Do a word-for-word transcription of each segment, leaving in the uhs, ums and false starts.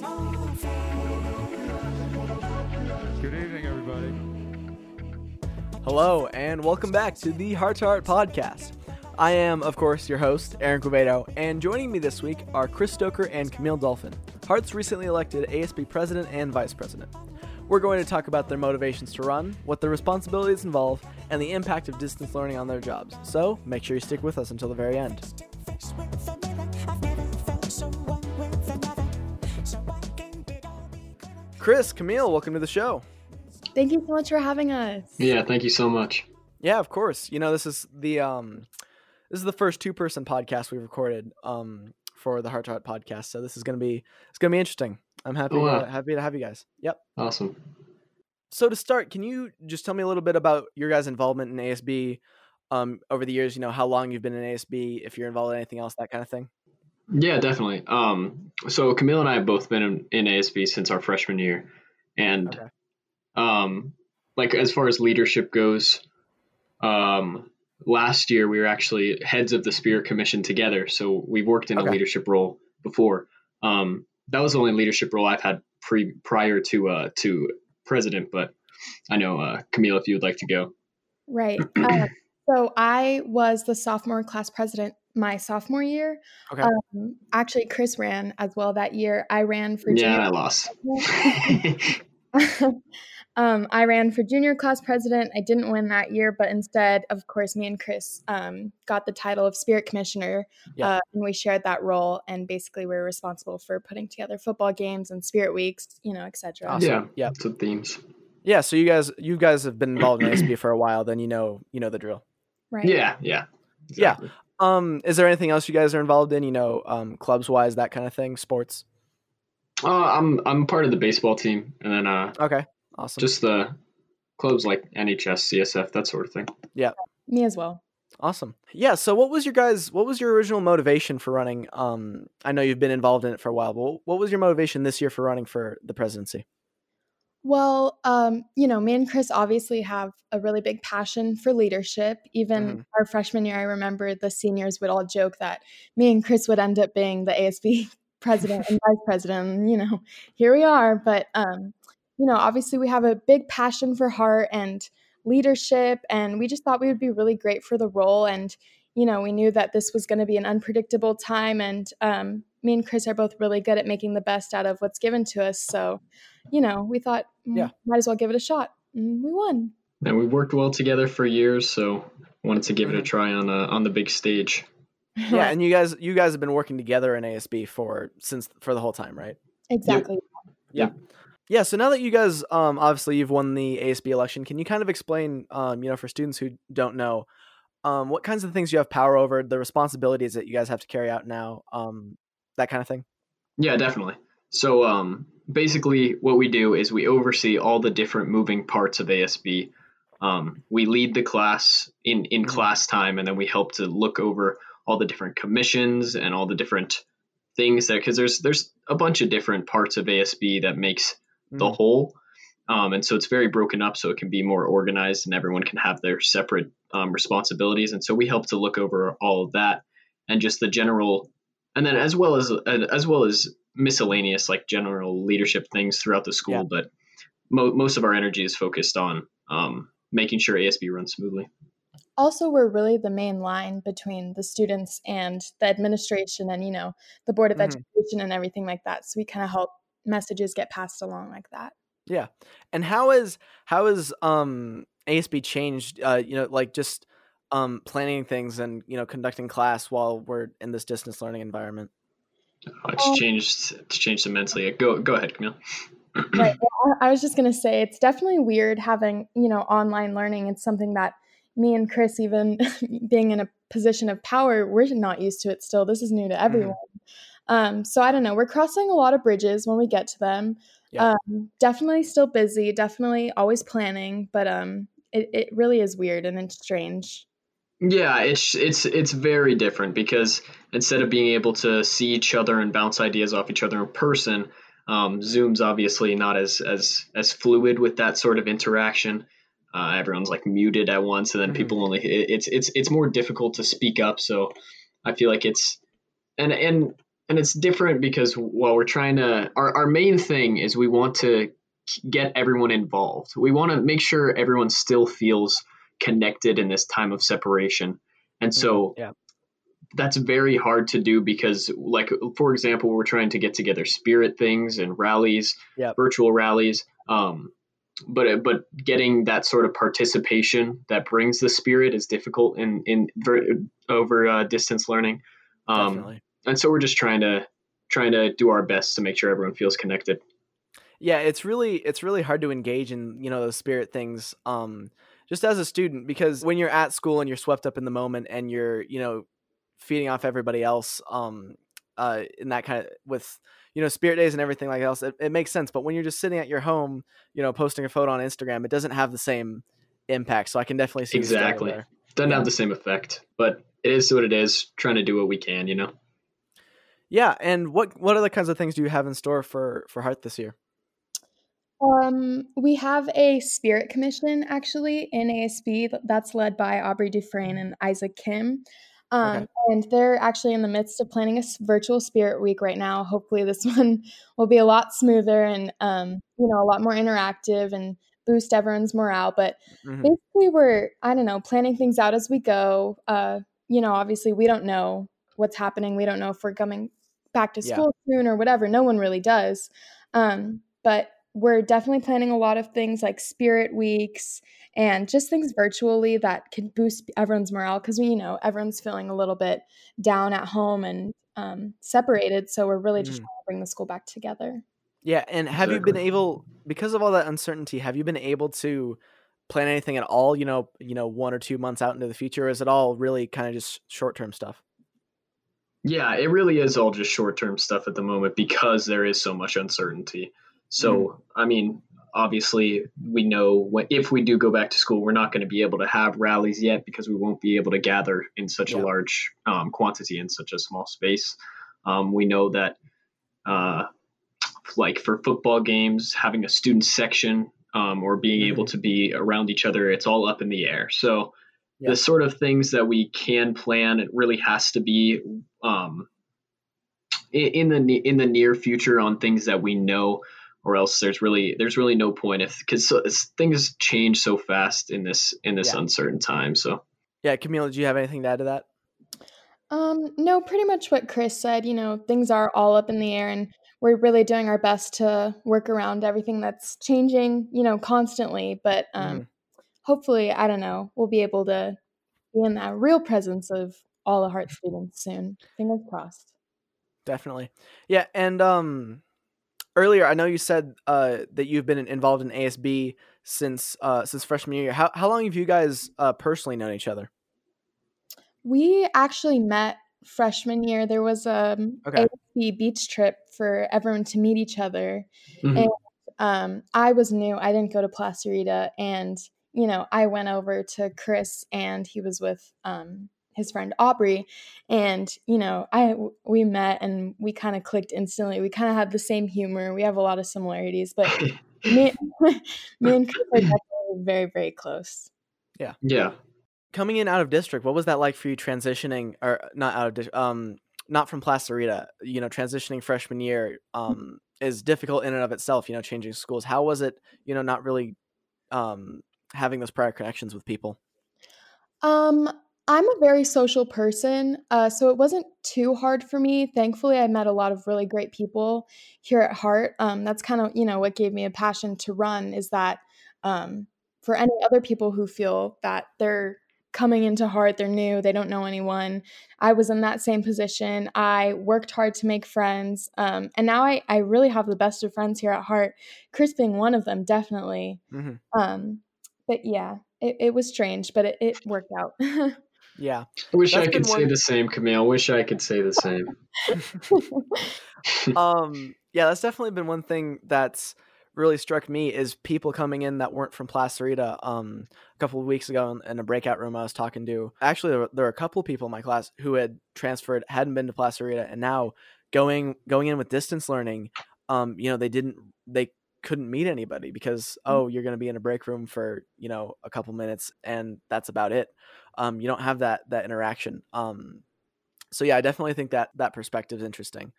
Good evening, everybody. Hello, and welcome back to the Hart to Hart Podcast. I am, of course, your host, Aaron Covado, and joining me this week are Chris Stoker and Camille Dolphin, Hart's recently elected A S B president and vice president. We're going to talk about their motivations to run, what their responsibilities involve, and the impact of distance learning on their jobs. So make sure you stick with us until the very end. Chris, Camille, welcome to the show. Thank you so much for having us. Yeah, thank you so much. Yeah, of course. You know, this is the um, this is the first two-person podcast we've recorded um, for the Hart to Hart podcast. So this is gonna be it's gonna be interesting. I'm happy, oh, wow. uh, happy to have you guys. Yep. Awesome. So to start, can you just tell me a little bit about your guys' involvement in A S B um, over the years? You know, how long you've been in A S B, if you're involved in anything else, that kind of thing. Yeah, definitely. Um, so Camille and I have both been in, in A S B since our freshman year. And okay. um, like as far as leadership goes, um, last year we were actually heads of the Spirit Commission together. So we worked in okay. a leadership role before. Um, that was the only leadership role I've had pre prior to uh, to president. But I know, uh, Camille, if you would like to go. Right. Uh, so I was the sophomore class president my sophomore year. Okay. Um, actually, Chris ran as well that year. I ran for junior. Yeah, I lost. um, I ran for junior class president. I didn't win that year, but instead, of course, me and Chris um, got the title of Spirit Commissioner, yeah. uh, and we shared that role. And basically, we were responsible for putting together football games and Spirit Weeks, you know, et cetera. Awesome. Yeah, yeah, some themes. Yeah, so you guys, you guys have been involved in A S B for a while. Then you know, you know the drill. Right. Yeah. Yeah. Exactly. Yeah. Um, is there anything else you guys are involved in, you know, um, clubs wise, that kind of thing, sports? Uh, I'm, I'm part of the baseball team, and then, uh, okay. Awesome. Just the clubs like N H S, C S F, that sort of thing. Yeah. Me as well. Awesome. Yeah. So what was your guys, what was your original motivation for running? Um, I know you've been involved in it for a while, but what was your motivation this year for running for the presidency? Well, um, you know, me and Chris obviously have a really big passion for leadership. Even mm-hmm. our freshman year, I remember the seniors would all joke that me and Chris would end up being the A S B president and vice president. You know, here we are. But, um, you know, obviously we have a big passion for Hart and leadership, and we just thought we would be really great for the role. And, you know, we knew that this was going to be an unpredictable time, and um, me and Chris are both really good at making the best out of what's given to us. So, you know, we thought, mm, yeah. might as well give it a shot. And we won. And we worked well together for years, so wanted to give it a try on uh, on the big stage. Yeah, and you guys, you guys have been working together in A S B for since for the whole time, right? Exactly. Yeah, yeah. yeah so now that you guys, um, obviously, you've won the A S B election, can you kind of explain, um, you know, for students who don't know, um, what kinds of things you have power over, the responsibilities that you guys have to carry out now, um, that kind of thing? Yeah, definitely. So, um, basically what we do is we oversee all the different moving parts of A S B. Um, we lead the class in, in mm-hmm. class time, and then we help to look over all the different commissions and all the different things there. Cause there's, there's a bunch of different parts of A S B that makes mm-hmm. the whole. Um, and so it's very broken up, so it can be more organized and everyone can have their separate, um, responsibilities. And so we help to look over all of that and just the general, and then as well as, as well as miscellaneous, like general leadership things throughout the school, yeah. but mo- most of our energy is focused on um, making sure A S B runs smoothly. Also, we're really the main line between the students and the administration and, you know, the Board of mm-hmm. Education and everything like that. So we kind of help messages get passed along like that. Yeah. And how is, how is um, A S B changed, uh, you know, like just um, planning things and, you know, conducting class while we're in this distance learning environment? Oh, it's changed. It's changed immensely. Go, go ahead, Camille. Right. Well, I was just gonna say it's definitely weird having, you know, online learning. It's something that me and Chris, even being in a position of power, we're not used to it. Still, this is new to everyone. Mm-hmm. Um, so I don't know. We're crossing a lot of bridges when we get to them. Yeah. Um, definitely still busy. Definitely always planning. But um, it it really is weird and it's strange. Yeah, it's it's it's very different because instead of being able to see each other and bounce ideas off each other in person, um, Zoom's obviously not as as as fluid with that sort of interaction. Uh, everyone's like muted at once, and then mm-hmm. people only it, it's it's it's more difficult to speak up. So I feel like it's and and And it's different because while we're trying to, our, our main thing is we want to get everyone involved. We want to make sure everyone still feels connected in this time of separation. And so yeah. that's very hard to do because, like, for example, we're trying to get together spirit things and rallies, yeah. virtual rallies. Um, but but getting that sort of participation that brings the spirit is difficult in, in ver- over uh, distance learning. Um, Definitely. And so we're just trying to trying to do our best to make sure everyone feels connected. Yeah, it's really it's really hard to engage in, you know, those spirit things um, just as a student, because when you're at school and you're swept up in the moment and you're, you know, feeding off everybody else um, uh, in that kind of with, you know, spirit days and everything like else, it, it makes sense. But when you're just sitting at your home, you know, posting a photo on Instagram, it doesn't have the same impact. So I can definitely see exactly there. doesn't yeah. have the same effect, but it is what it is. Trying to do what we can, you know. Yeah, and what what other kinds of things do you have in store for for Heart this year? Um, we have a spirit commission actually in A S B that's led by Aubrey Dufresne and Isaac Kim, um, okay. and they're actually in the midst of planning a virtual spirit week right now. Hopefully, this one will be a lot smoother and um, you know, a lot more interactive and boost everyone's morale. But mm-hmm. basically, we're I don't know planning things out as we go. Uh, you know, obviously, we don't know what's happening. We don't know if we're coming back to school yeah. soon or whatever. No one really does. Um, but we're definitely planning a lot of things like spirit weeks and just things virtually that can boost everyone's morale. Cause we, you know, everyone's feeling a little bit down at home and um, separated. So we're really just mm. trying to bring the school back together. Yeah. And have you been able, because of all that uncertainty, have you been able to plan anything at all, you know, you know, one or two months out into the future? Or is it all really kind of just short-term stuff? Yeah, it really is all just short-term stuff at the moment because there is so much uncertainty. So, mm. I mean, obviously, we know what, if we do go back to school, we're not going to be able to have rallies yet because we won't be able to gather in such yeah. a large um, quantity in such a small space. Um, we know that, uh, like, for football games, having a student section um, or being mm. able to be around each other, it's all up in the air. So, yeah. the sort of things that we can plan, it really has to be um, in the in the near future on things that we know, or else there's really there's really no point if because so, things change so fast in this in this yeah. uncertain time. So yeah, Camille, do you have anything to add to that? Um, no, pretty much what Chris said. You know, things are all up in the air, and we're really doing our best to work around everything that's changing, you know, constantly. But um, mm. hopefully, I don't know, we'll be able to be in that real presence of all the Hart students soon. Fingers crossed. Definitely. Yeah. And um, earlier, I know you said uh, that you've been involved in A S B since uh, since freshman year. How how long have you guys uh, personally known each other? We actually met freshman year. There was an okay. A S B beach trip for everyone to meet each other. Mm-hmm. And um, I was new. I didn't go to Placerita. And you know, I went over to Chris and he was with um, his friend Aubrey, and, you know, I, we met and we kind of clicked instantly. We kind of had the same humor. We have a lot of similarities, but me, me and Chris are definitely very, very close. Yeah. Yeah. Coming in out of district, what was that like for you transitioning or not out of district, um, not from Placerita, you know, transitioning freshman year um, is difficult in and of itself, you know, changing schools. How was it, you know, not really, um, having those prior connections with people? Um, I'm a very social person, uh, so it wasn't too hard for me. Thankfully, I met a lot of really great people here at Hart. Um, that's kind of, you know, what gave me a passion to run is that um, for any other people who feel that they're coming into Hart, they're new, they don't know anyone. I was in that same position. I worked hard to make friends. Um, and now I, I really have the best of friends here at Hart, Chris being one of them, definitely. Mm-hmm. Um But yeah, it, it was strange, but it, it worked out. yeah. I wish That's I could one... say the same, Camille. I wish I could say the same. um, yeah, that's definitely been one thing that's really struck me is people coming in that weren't from Placerita. Um, a couple of weeks ago in, in a breakout room I was talking to, actually there were, there were a couple of people in my class who had transferred, hadn't been to Placerita, and now going going in with distance learning, um, you know, they didn't – they couldn't meet anybody because oh you're going to be in a break room for you know a couple minutes and that's about it. Um you don't have that that interaction. um So yeah, I definitely think that that perspective is interesting.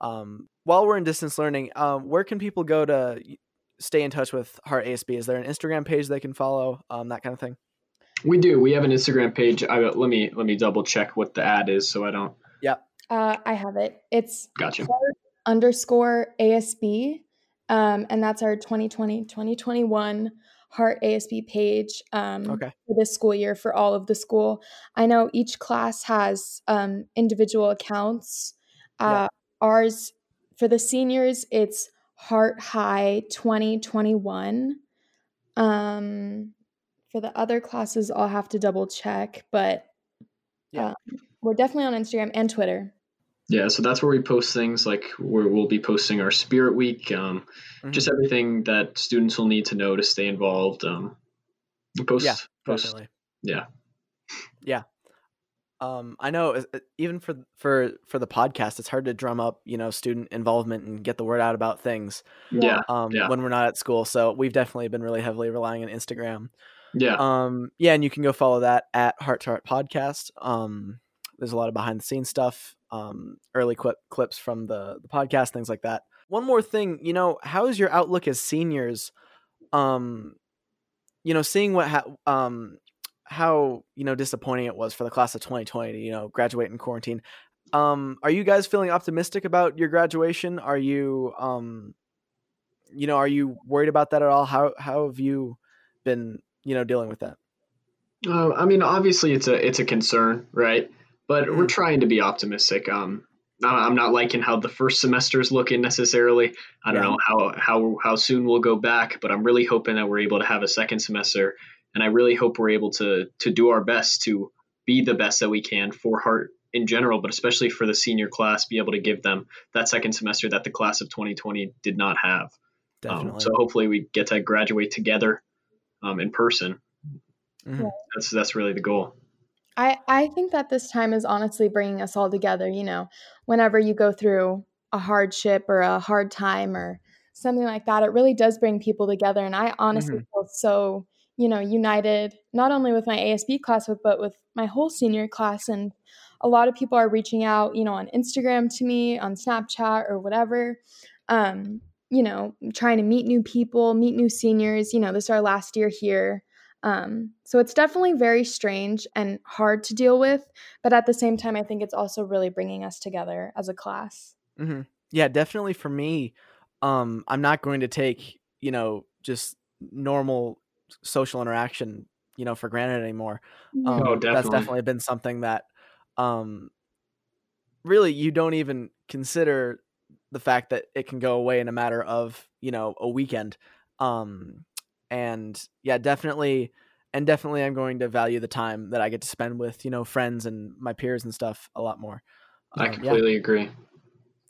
Um, while we're in distance learning, um, where can people go to stay in touch with Hart A S B? Is there an Instagram page they can follow, um, that kind of thing? We do. We have an Instagram page. I, let me let me double check what the ad is so I don't. Yeah. Uh, I have it. It's gotcha. Hart underscore A S B, um, and that's our twenty twenty, twenty twenty-one Hart A S B page um, okay. for this school year for all of the school. I know each class has um, individual accounts. Uh, yeah. Ours for the seniors, it's Hart High twenty twenty-one. Um, for the other classes, I'll have to double check, but yeah, um, we're definitely on Instagram and Twitter. Yeah, so that's where we post things like where we'll be posting our Spirit Week, um, mm-hmm. just everything that students will need to know to stay involved. Um, post, yeah, post, definitely. Yeah, yeah. Um, I know even for for for the podcast, it's hard to drum up, you know, student involvement and get the word out about things. Yeah. Um, yeah. When we're not at school, so we've definitely been really heavily relying on Instagram. Yeah. Um. Yeah, and you can go follow that at Hart to Hart Podcast. Um. There's a lot of behind the scenes stuff, um, early clip, clips from the, the podcast, things like that. One more thing, you know, how is your outlook as seniors? Um, you know, seeing what, ha- um, how, you know, disappointing it was for the class of twenty twenty to, you know, graduate in quarantine. Um, are you guys feeling optimistic about your graduation? Are you, um, you know, are you worried about that at all? How, how have you been, you know, dealing with that? Uh, I mean, obviously it's a, it's a concern, right? But we're trying to be optimistic. Um, I'm not liking how the first semester is looking necessarily. I don't yeah. know how, how how soon we'll go back, but I'm really hoping that we're able to have a second semester. And I really hope we're able to to do our best to be the best that we can for Hart in general, but especially for the senior class, be able to give them that second semester that the class of twenty twenty did not have. Definitely. Um, so hopefully we get to graduate together um, in person. Mm-hmm. That's that's really the goal. I, I think that this time is honestly bringing us all together. You know, whenever you go through a hardship or a hard time or something like that, it really does bring people together. And I honestly mm-hmm. feel so, you know, united, not only with my A S B class, but with my whole senior class. And a lot of people are reaching out, you know, on Instagram to me, on Snapchat or whatever, um, you know, trying to meet new people, meet new seniors. You know, this is our last year here. Um, so it's definitely very strange and hard to deal with, but at the same time, I think it's also really bringing us together as a class. Mm-hmm. Yeah, definitely for me, um, I'm not going to take, you know, just normal social interaction, you know, for granted anymore. Um, oh, definitely. That's definitely been something that, um, really you don't even consider the fact that it can go away in a matter of, you know, a weekend. Um, And yeah, definitely. And definitely I'm going to value the time that I get to spend with, you know, friends and my peers and stuff a lot more. Um, I completely yeah. agree.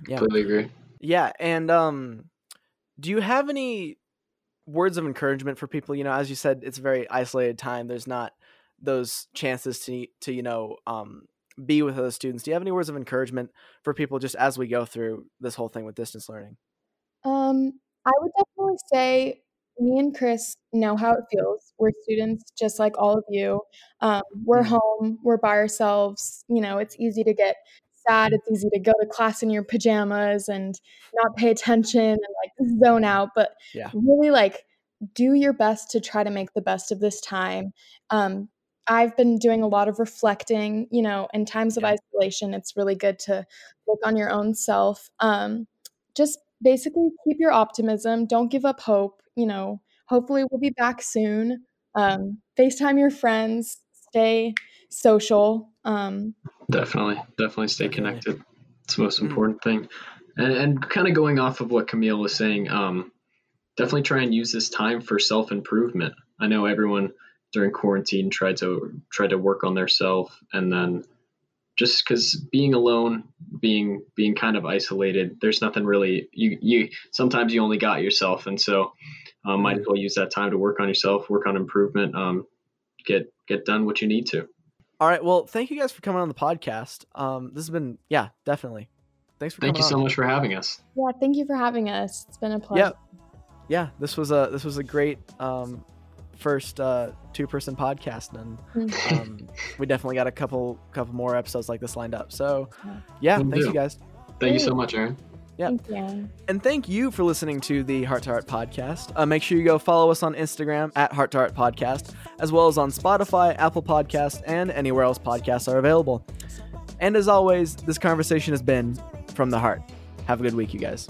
Yeah. Completely agree. Yeah. And um, do you have any words of encouragement for people? You know, as you said, it's a very isolated time. There's not those chances to, to, you know, um, be with other students. Do you have any words of encouragement for people just as we go through this whole thing with distance learning? Um, I would definitely say, me and Chris know how it feels. We're students just like all of you. Um, we're home. We're by ourselves. You know, it's easy to get sad. It's easy to go to class in your pajamas and not pay attention and like zone out. But yeah. really, like, do your best to try to make the best of this time. Um, I've been doing a lot of reflecting. You know, in times of yeah. isolation, it's really good to look on your own self. Um, just basically keep your optimism. Don't give up hope. You know, hopefully we'll be back soon. Um, FaceTime your friends, stay social. Um, definitely, definitely stay connected. It's the most important thing. And, and kind of going off of what Camille was saying, um, definitely try and use this time for self-improvement. I know everyone during quarantine tried to tried to work on their self, and then just because being alone, being being kind of isolated, there's nothing really. You you sometimes you only got yourself, and so. Um, might as well use that time to work on yourself, work on improvement, um, get get done what you need to. All right. Well, thank you guys for coming on the podcast. Um, this has been, yeah, definitely. Thanks for thank coming you on. So much for having us. Yeah, thank you for having us. It's been a pleasure. Yeah, yeah. This was a this was a great um, first uh, two-person podcast, and um, we definitely got a couple couple more episodes like this lined up. So, yeah, thank you guys. Thank you so much, Aaron. Yeah. Thank and thank you for listening to the Heart to Heart Podcast. Uh, make sure you go follow us on Instagram at Heart to Heart Podcast, as well as on Spotify, Apple Podcasts, and anywhere else podcasts are available. And as always, this conversation has been from the heart. Have a good week, you guys.